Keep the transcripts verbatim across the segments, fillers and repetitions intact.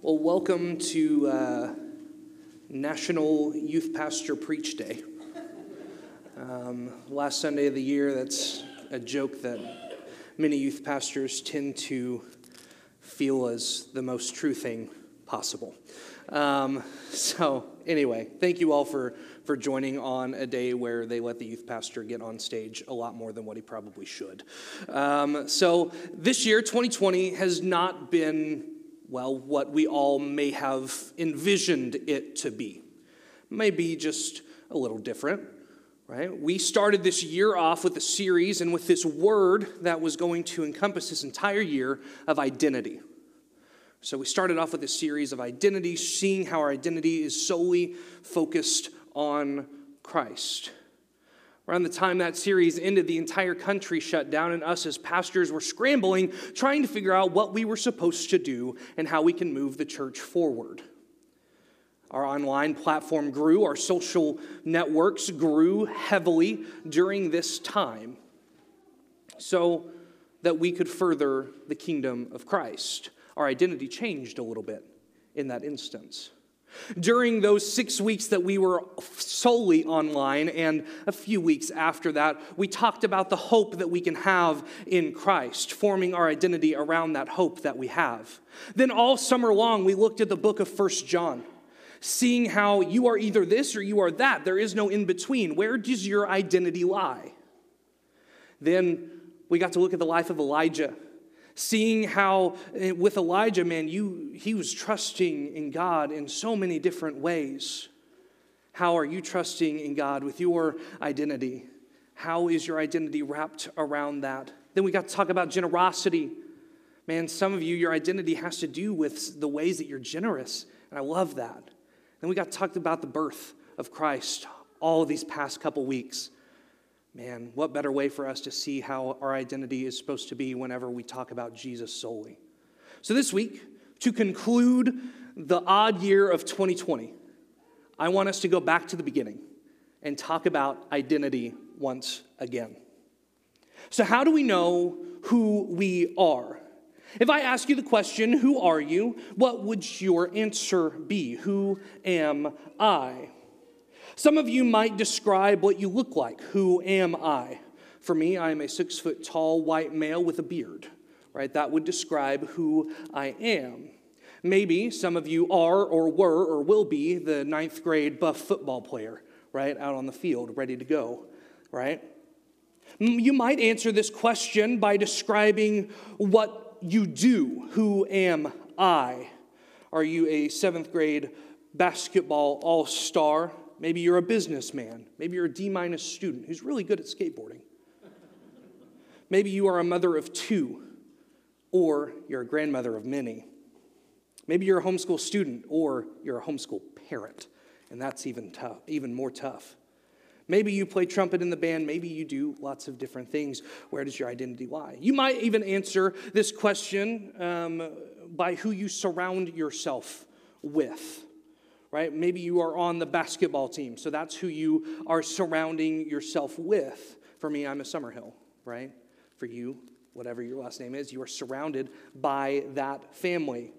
Well, welcome to uh, National Youth Pastor Preach Day. Um, last Sunday of the year, that's a joke that many youth pastors tend to feel is the most true thing possible. Um, so anyway, thank you all for, for joining on a day where they let the youth pastor get on stage a lot more than what he probably should. Um, so this year, twenty twenty, has not been well, what we all may have envisioned it to be. Maybe just a little different, right? We started this year off with a series and with this word that was going to encompass this entire year of identity. So we started off with a series of identity, seeing how our identity is solely focused on Christ. Around the time that series ended, the entire country shut down, and us as pastors were scrambling, trying to figure out what we were supposed to do and how we can move the church forward. Our online platform grew. Our social networks grew heavily during this time so that we could further the kingdom of Christ. Our identity changed a little bit in that instance. During those six weeks that we were solely online and a few weeks after that, we talked about the hope that we can have in Christ, forming our identity around that hope that we have. Then all summer long, we looked at the book of First John, seeing how you are either this or you are that. There is no in between. Where does your identity lie? Then we got to look at the life of Elijah, seeing how with Elijah, man, you he was trusting in God in so many different ways. How are you trusting in God with your identity? How is your identity wrapped around that? Then we got to talk about generosity. Man, some of you, your identity has to do with the ways that you're generous, and I love that. Then we got to talk about the birth of Christ all these past couple weeks. Man, what better way for us to see how our identity is supposed to be whenever we talk about Jesus solely. So this week, to conclude the odd year of twenty twenty, I want us to go back to the beginning and talk about identity once again. So how do we know who we are? If I ask you the question, who are you? What would your answer be? Who am I? Some of you might describe what you look like. Who am I? For me, I am a six-foot-tall white male with a beard, right? That would describe who I am. Maybe some of you are or were or will be the ninth-grade buff football player, right, out on the field, ready to go, right? You might answer this question by describing what you do. Who am I? Are you a seventh-grade basketball all-star? Maybe you're a businessman. Maybe you're a D-minus student who's really good at skateboarding. Maybe you are a mother of two, or you're a grandmother of many. Maybe you're a homeschool student, or you're a homeschool parent, and that's even tough, even more tough. Maybe you play trumpet in the band. Maybe you do lots of different things. Where does your identity lie? You might even answer this question um, by who you surround yourself with. Right? Maybe you are on the basketball team, so that's who you are surrounding yourself with. For me, I'm a Summerhill, right? For you, whatever your last name is, you are surrounded by that family.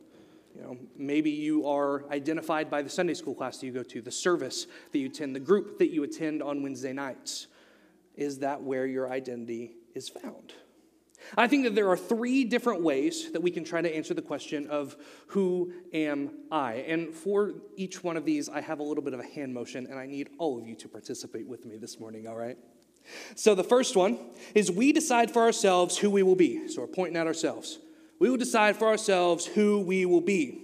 You know, maybe you are identified by the Sunday school class that you go to, the service that you attend, the group that you attend on Wednesday nights. Is that where your identity is found? I think that there are three different ways that we can try to answer the question of who am I? And for each one of these, I have a little bit of a hand motion, and I need all of you to participate with me this morning, all right? So the first one is we decide for ourselves who we will be. So we're pointing at ourselves. We will decide for ourselves who we will be.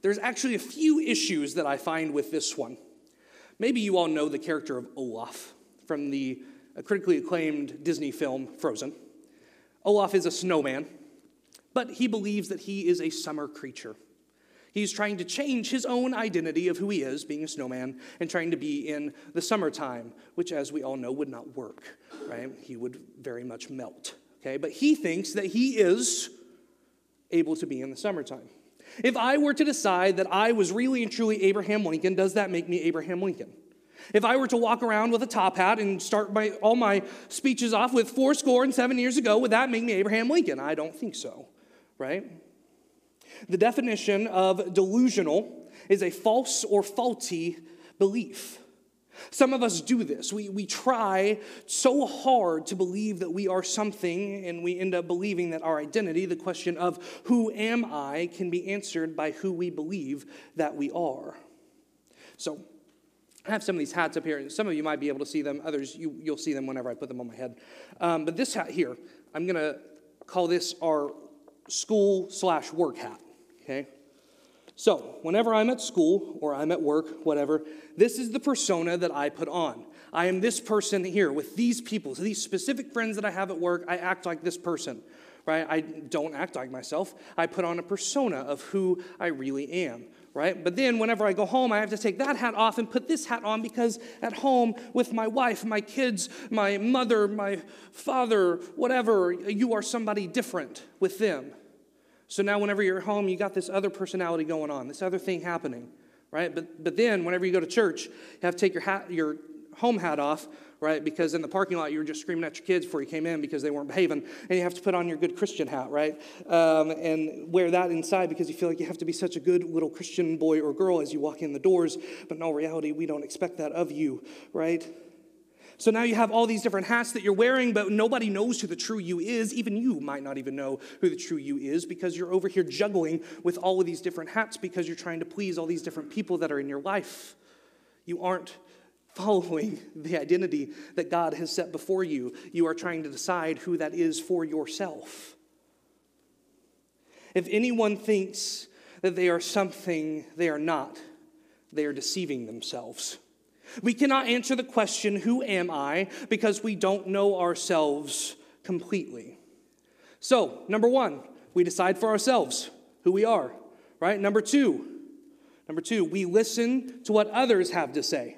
There's actually a few issues that I find with this one. Maybe you all know the character of Olaf from the critically acclaimed Disney film Frozen. Olaf is a snowman, but he believes that he is a summer creature. He's trying to change his own identity of who he is, being a snowman, and trying to be in the summertime, which, as we all know, would not work, right? He would very much melt, okay? But he thinks that he is able to be in the summertime. If I were to decide that I was really and truly Abraham Lincoln, does that make me Abraham Lincoln? If I were to walk around with a top hat and start my, all my speeches off with four score and seven years ago, would that make me Abraham Lincoln? I don't think so, right? The definition of delusional is a false or faulty belief. Some of us do this. We, we try so hard to believe that we are something, and we end up believing that our identity, the question of who am I, can be answered by who we believe that we are. So I have some of these hats up here. Some of you might be able to see them. Others, you, you'll see them whenever I put them on my head. Um, but this hat here, I'm going to call this our school slash work hat, okay? So whenever I'm at school or I'm at work, whatever, this is the persona that I put on. I am this person here with these people, so these specific friends that I have at work, I act like this person, right? I don't act like myself. I put on a persona of who I really am, right? But then whenever I go home, I have to take that hat off and put this hat on because at home with my wife, my kids, my mother, my father, whatever, you are somebody different with them. So now whenever you're at home, you got this other personality going on, this other thing happening, right? But but then whenever you go to church, you have to take your hat, your home hat off, right? Because in the parking lot, you were just screaming at your kids before you came in because they weren't behaving, and you have to put on your good Christian hat, right? Um, and wear that inside because you feel like you have to be such a good little Christian boy or girl as you walk in the doors, but in all reality, we don't expect that of you, right? So now you have all these different hats that you're wearing, but nobody knows who the true you is. Even you might not even know who the true you is because you're over here juggling with all of these different hats because you're trying to please all these different people that are in your life. You aren't following the identity that God has set before you. You are trying to decide who that is for yourself. If anyone thinks that they are something they are not, they are deceiving themselves. We cannot answer the question, who am I, because we don't know ourselves completely. So, number one, we decide for ourselves who we are, right? Number two, number two, we listen to what others have to say.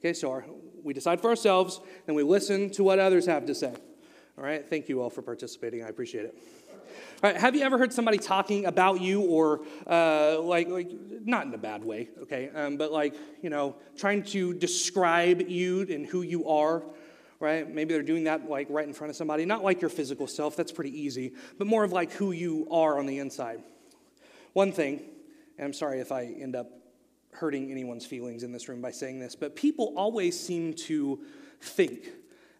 Okay, so our, we decide for ourselves, and we listen to what others have to say. All right, thank you all for participating. I appreciate it. All right, have you ever heard somebody talking about you or uh, like, like, not in a bad way, okay, um, but like, you know, trying to describe you and who you are, right? Maybe they're doing that like right in front of somebody, not like your physical self, that's pretty easy, but more of like who you are on the inside. One thing, and I'm sorry if I end up hurting anyone's feelings in this room by saying this, but people always seem to think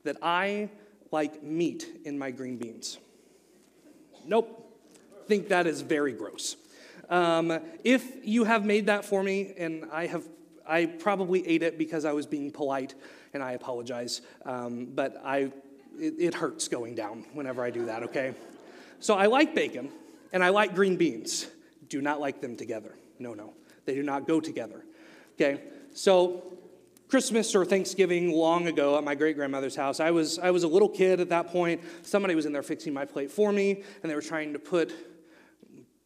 that I like meat in my green beans. Nope. I think that is very gross. Um, if you have made that for me, and I have, I probably ate it because I was being polite, and I apologize, um, but I, it, it hurts going down whenever I do that, okay? So I like bacon, and I like green beans. Do not like them together. No, no. They do not go together, okay? So Christmas or Thanksgiving long ago at my great-grandmother's house. I was I was a little kid at that point. Somebody was in there fixing my plate for me, and they were trying to put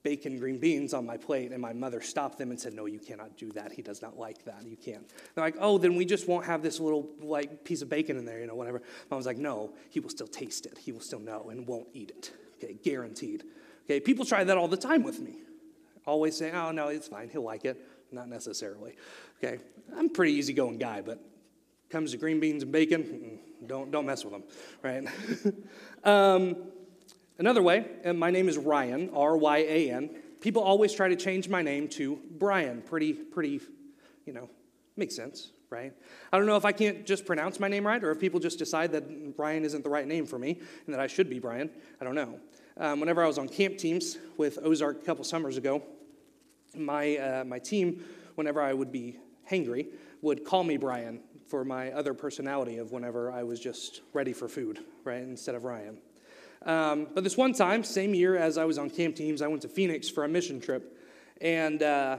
bacon, green beans on my plate, and my mother stopped them and said, no, you cannot do that. He does not like that. You can't. They're like, oh, then we just won't have this little like piece of bacon in there, you know, whatever. Mom was like, no, he will still taste it. He will still know and won't eat it, okay, guaranteed. Okay, people try that all the time with me, always saying, oh, no, it's fine. He'll like it. Not necessarily, okay? I'm a pretty easygoing guy, but comes to green beans and bacon, don't, don't mess with them, right? um, another way, and my name is Ryan, R Y A N. People always try to change my name to Brian. Pretty, pretty, you know, makes sense, right? I don't know if I can't just pronounce my name right or if people just decide that Brian isn't the right name for me and that I should be Brian. I don't know. Um, whenever I was on camp teams with Ozark a couple summers ago, My uh, my team, whenever I would be hangry, would call me Brian for my other personality of whenever I was just ready for food, right, instead of Ryan. Um, but this one time, same year as I was on camp teams, I went to Phoenix for a mission trip. And uh,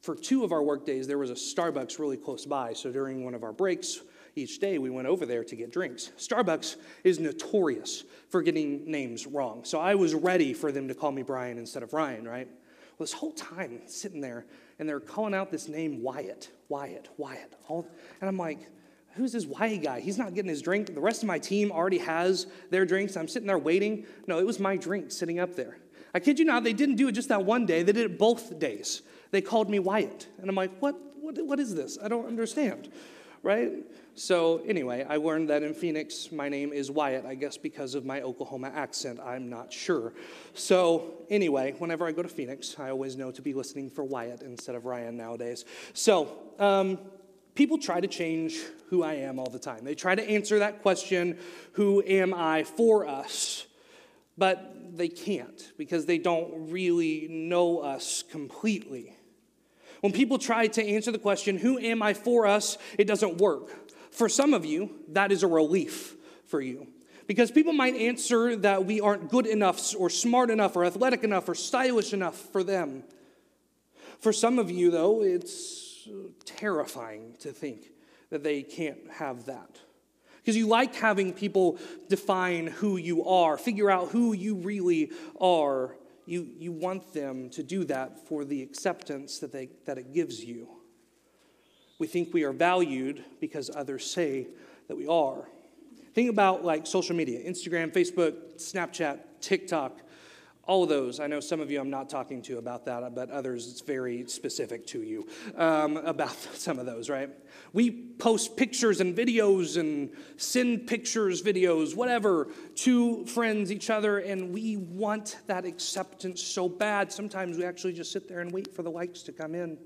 for two of our work days, there was a Starbucks really close by. So during one of our breaks each day, we went over there to get drinks. Starbucks is notorious for getting names wrong. So I was ready for them to call me Brian instead of Ryan, right? Well, this whole time, sitting there, and they're calling out this name, Wyatt, Wyatt, Wyatt. All, and I'm like, who's this Wyatt guy? He's not getting his drink. The rest of my team already has their drinks. I'm sitting there waiting. No, it was my drink sitting up there. I kid you not, they didn't do it just that one day. They did it both days. They called me Wyatt. And I'm like, what? What, what is this? I don't understand. right? So anyway, I learned that in Phoenix, my name is Wyatt, I guess because of my Oklahoma accent, I'm not sure. So anyway, whenever I go to Phoenix, I always know to be listening for Wyatt instead of Ryan nowadays. So um, people try to change who I am all the time. They try to answer that question, who am I for us? But they can't because they don't really know us completely. When people try to answer the question, who am I for us, it doesn't work. For some of you, that is a relief for you, because people might answer that we aren't good enough or smart enough or athletic enough or stylish enough for them. For some of you, though, it's terrifying to think that they can't have that, because you like having people define who you are, figure out who you really are. You, you want them to do that for the acceptance that, they, that it gives you. We think we are valued because others say that we are. Think about like social media, Instagram, Facebook, Snapchat, TikTok, all of those. I know some of you I'm not talking to about that, but others it's very specific to you um, about some of those, right? We post pictures and videos and send pictures, videos, whatever, to friends, each other, and we want that acceptance so bad. Sometimes we actually just sit there and wait for the likes to come in.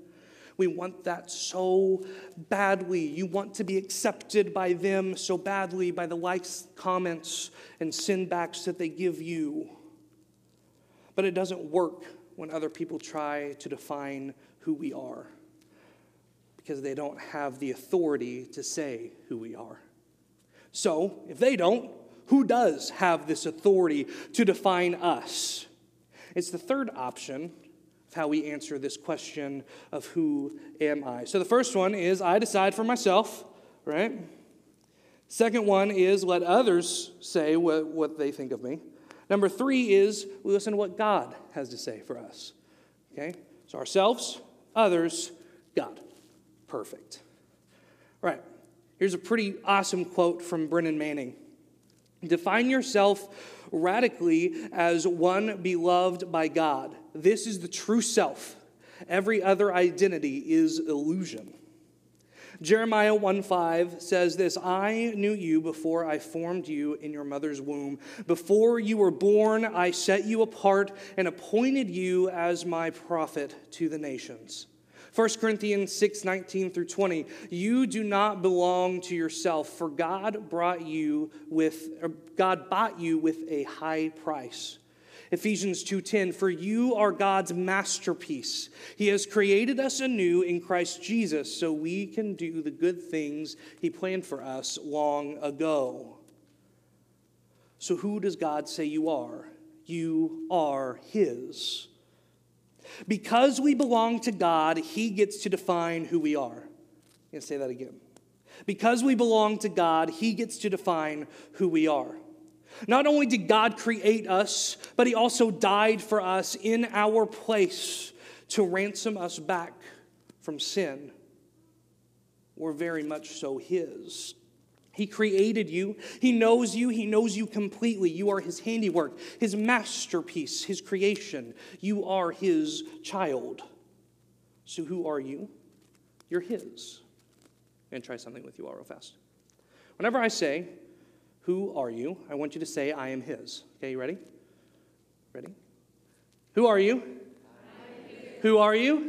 We want that so badly. You want to be accepted by them so badly, by the likes, comments, and sendbacks that they give you. But it doesn't work when other people try to define who we are, because they don't have the authority to say who we are. So if they don't, who does have this authority to define us? It's the third option of how we answer this question of who am I. So the first one is I decide for myself, right? Second one is let others say what, what they think of me. Number three is we listen to what God has to say for us, okay? So ourselves, others, God. Perfect. All right, here's a pretty awesome quote from Brennan Manning. Define yourself radically as one beloved by God. This is the true self. Every other identity is illusion. Jeremiah one five says this, I knew you before I formed you in your mother's womb. Before you were born, I set you apart and appointed you as my prophet to the nations. First Corinthians six nineteen through twenty, you do not belong to yourself, for God brought you with, or God bought you with a high price. Ephesians two ten, for you are God's masterpiece. He has created us anew in Christ Jesus so we can do the good things he planned for us long ago. So who does God say you are? You are his. Because we belong to God, he gets to define who we are. I'm going to say that again. Because we belong to God, he gets to define who we are. Not only did God create us, but he also died for us in our place to ransom us back from sin. We're very much so his. He created you. He knows you. He knows you completely. You are his handiwork, his masterpiece, his creation. You are his child. So who are you? You're his. I'm going to try something with you all real fast. Whenever I say, who are you? I want you to say, I am his. Okay, you ready? Ready? Who are you? I am his. Who are you? I am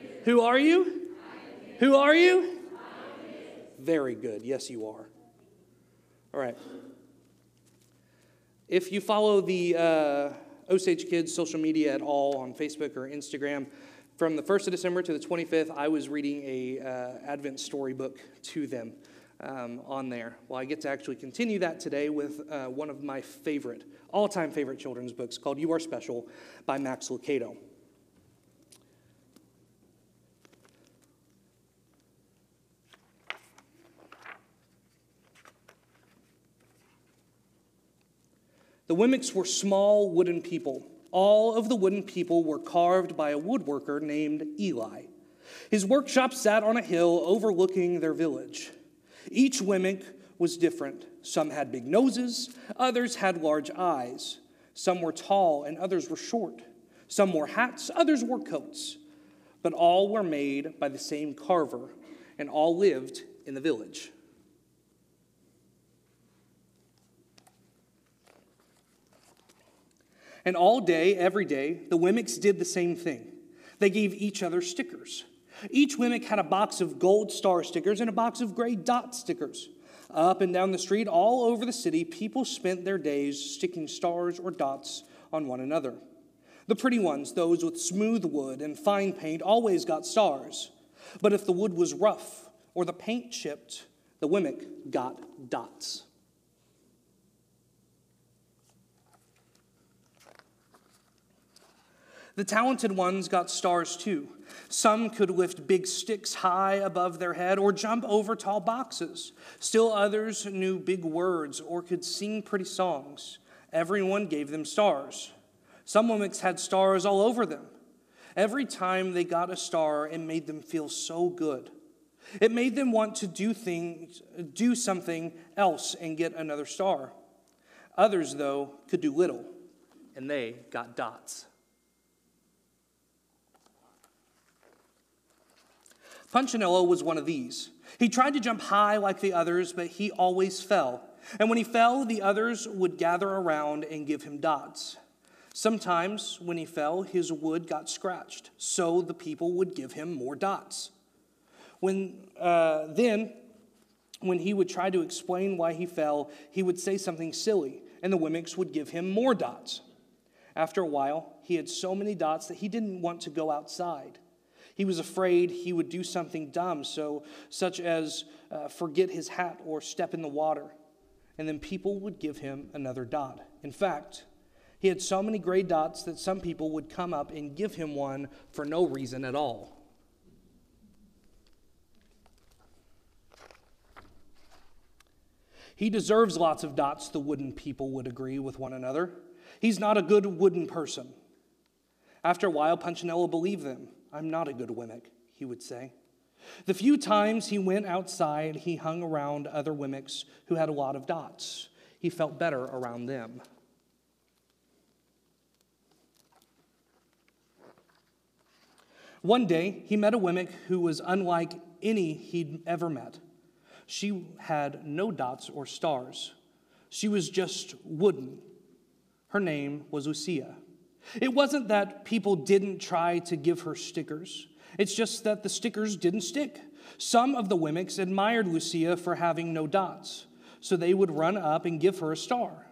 his. Who are you? I am his. Who are you? I am his. Very good. Yes, you are. All right. If you follow the uh, Osage Kids social media at all on Facebook or Instagram, from the first of December to the twenty-fifth, I was reading a uh, Advent storybook to them. Um, on there. Well, I get to actually continue that today with uh, one of my favorite, all-time favorite children's books called You Are Special by Max Lucado. The Wemmicks were small wooden people. All of the wooden people were carved by a woodworker named Eli. His workshop sat on a hill overlooking their village. Each Wemmick was different. Some had big noses, others had large eyes. Some were tall and others were short. Some wore hats, others wore coats. But all were made by the same carver, and all lived in the village. And all day, every day, the Wemmicks did the same thing. They gave each other stickers. Each Wemmick had a box of gold star stickers and a box of gray dot stickers. Up and down the street, all over the city, people spent their days sticking stars or dots on one another. The pretty ones, those with smooth wood and fine paint, always got stars. But if the wood was rough or the paint chipped, the Wemmick got dots. The talented ones got stars too. Some could lift big sticks high above their head or jump over tall boxes. Still others knew big words or could sing pretty songs. Everyone gave them stars. Some Wemmicks had stars all over them. Every time they got a star, it made them feel so good. It made them want to do things, do something else and get another star. Others, though, could do little, and they got dots. Punchinello was one of these. He tried to jump high like the others, but he always fell. And when he fell, the others would gather around and give him dots. Sometimes, when he fell, his wood got scratched, so the people would give him more dots. When, uh, then, when he would try to explain why he fell, he would say something silly, and the Wemmicks would give him more dots. After a while, he had so many dots that he didn't want to go outside. He was afraid he would do something dumb, so such as uh, forget his hat or step in the water. And then people would give him another dot. In fact, he had so many gray dots that some people would come up and give him one for no reason at all. He deserves lots of dots, the wooden people would agree with one another. He's not a good wooden person. After a while, Punchinello believed them. I'm not a good Wemmick, he would say. The few times he went outside, he hung around other Wemmicks who had a lot of dots. He felt better around them. One day, he met a Wemmick who was unlike any he'd ever met. She had no dots or stars. She was just wooden. Her name was Lucia. It wasn't that people didn't try to give her stickers. It's just that the stickers didn't stick. Some of the Wemmicks admired Lucia for having no dots, so they would run up and give her a star,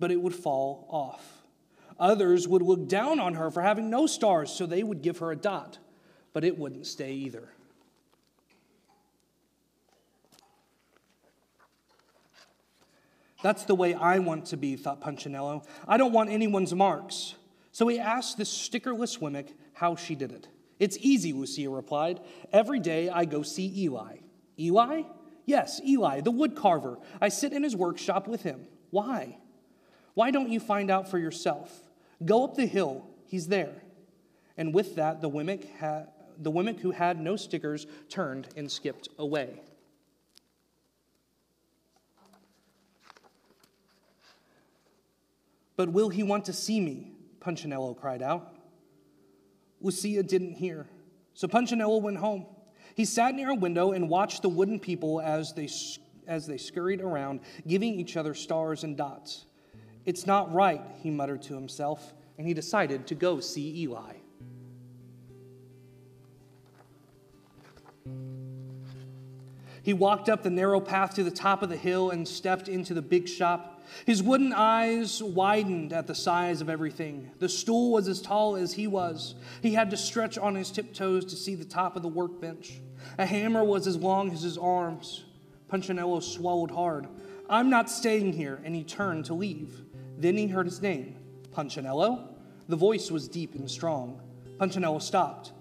but it would fall off. Others would look down on her for having no stars, so they would give her a dot, but it wouldn't stay either. That's the way I want to be, thought Punchinello. I don't want anyone's marks. So he asked this stickerless Wemmick how she did it. It's easy, Lucia replied. Every day I go see Eli. Eli? Yes, Eli, the wood carver. I sit in his workshop with him. Why? Why don't you find out for yourself? Go up the hill. He's there. And with that, the Wemmick, ha- the Wemmick who had no stickers turned and skipped away. But will he want to see me? Punchinello cried out. Lucia didn't hear, so Punchinello went home. He sat near a window and watched the wooden people as they, as they scurried around, giving each other stars and dots. It's not right, he muttered to himself, and he decided to go see Eli. He walked up the narrow path to the top of the hill and stepped into the big shop. His wooden eyes widened at the size of everything. The stool was as tall as he was. He had to stretch on his tiptoes to see the top of the workbench. A hammer was as long as his arms. Punchinello swallowed hard. I'm not staying here, and he turned to leave. Then he heard his name, Punchinello. The voice was deep and strong. Punchinello stopped.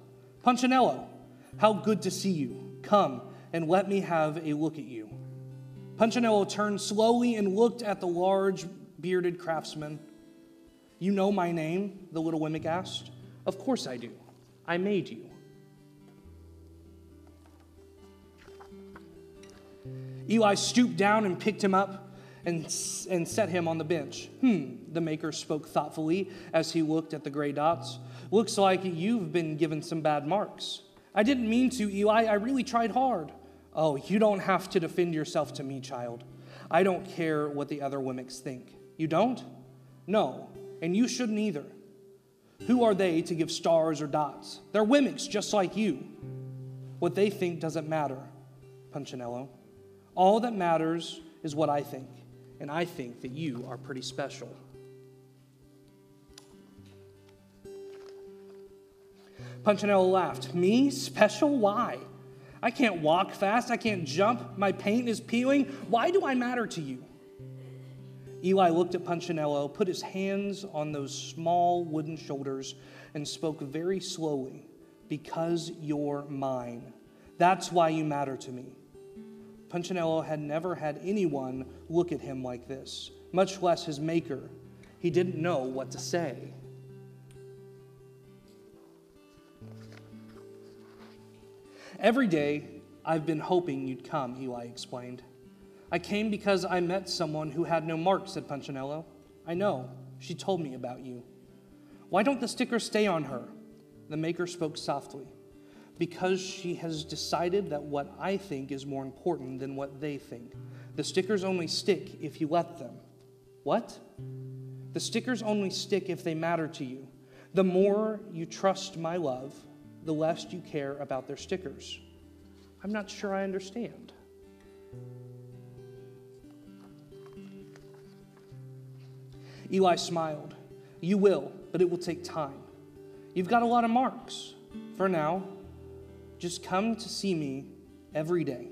Punchinello, how good to see you. Come and let me have a look at you. Punchinello turned slowly and looked at the large, bearded craftsman. You know my name? The little Wemmick asked. Of course I do. I made you. Eli stooped down and picked him up and, and set him on the bench. Hmm, the maker spoke thoughtfully as he looked at the gray dots. Looks like you've been given some bad marks. I didn't mean to, Eli. I really tried hard. Oh, you don't have to defend yourself to me, child. I don't care what the other Wemmicks think. You don't? No, and you shouldn't either. Who are they to give stars or dots? They're Wemmicks just like you. What they think doesn't matter, Punchinello. All that matters is what I think, and I think that you are pretty special. Punchinello laughed. Me? Special? Why? I can't walk fast. I can't jump. My paint is peeling. Why do I matter to you? Eli looked at Punchinello, put his hands on those small wooden shoulders, and spoke very slowly. Because you're mine. That's why you matter to me. Punchinello had never had anyone look at him like this, much less his maker. He didn't know what to say. Every day, I've been hoping you'd come, Eli explained. I came because I met someone who had no mark, said Punchinello. I know. She told me about you. Why don't the stickers stay on her? The maker spoke softly. Because she has decided that what I think is more important than what they think. The stickers only stick if you let them. What? The stickers only stick if they matter to you. The more you trust my love, the less you care about their stickers. I'm not sure I understand. Eli smiled. You will, but it will take time. You've got a lot of marks. For now, just come to see me every day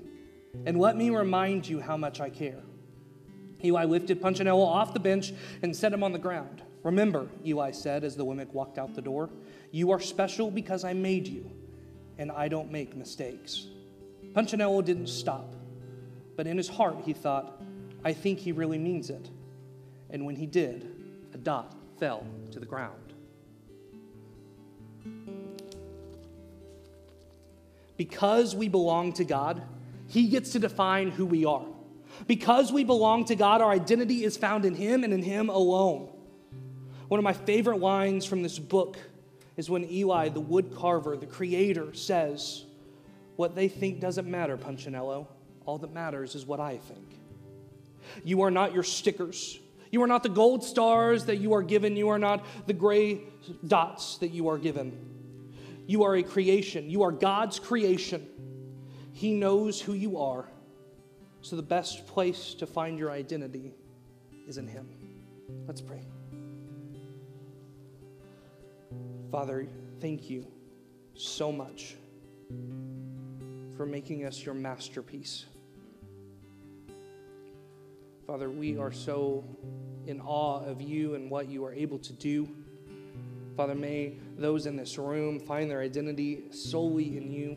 and let me remind you how much I care. Eli lifted Punchinello off the bench and set him on the ground. Remember, Eli said as the Wemmick walked out the door, you are special because I made you, and I don't make mistakes. Punchinello didn't stop, but in his heart he thought, I think he really means it. And when he did, a dot fell to the ground. Because we belong to God, he gets to define who we are. Because we belong to God, our identity is found in him and in him alone. One of my favorite lines from this book is when Eli, the wood carver, the creator, says, what they think doesn't matter, Punchinello. All that matters is what I think. You are not your stickers. You are not the gold stars that you are given. You are not the gray dots that you are given. You are a creation. You are God's creation. He knows who you are. So the best place to find your identity is in him. Let's pray. Father, thank you so much for making us your masterpiece. Father, we are so in awe of you and what you are able to do. Father, may those in this room find their identity solely in you.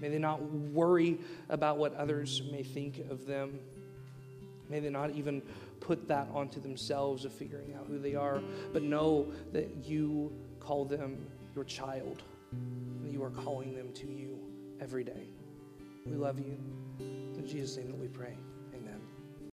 May they not worry about what others may think of them. May they not even put that onto themselves of figuring out who they are, but know that you call them your child, and you are calling them to you every day. We love you. In Jesus' name that we pray.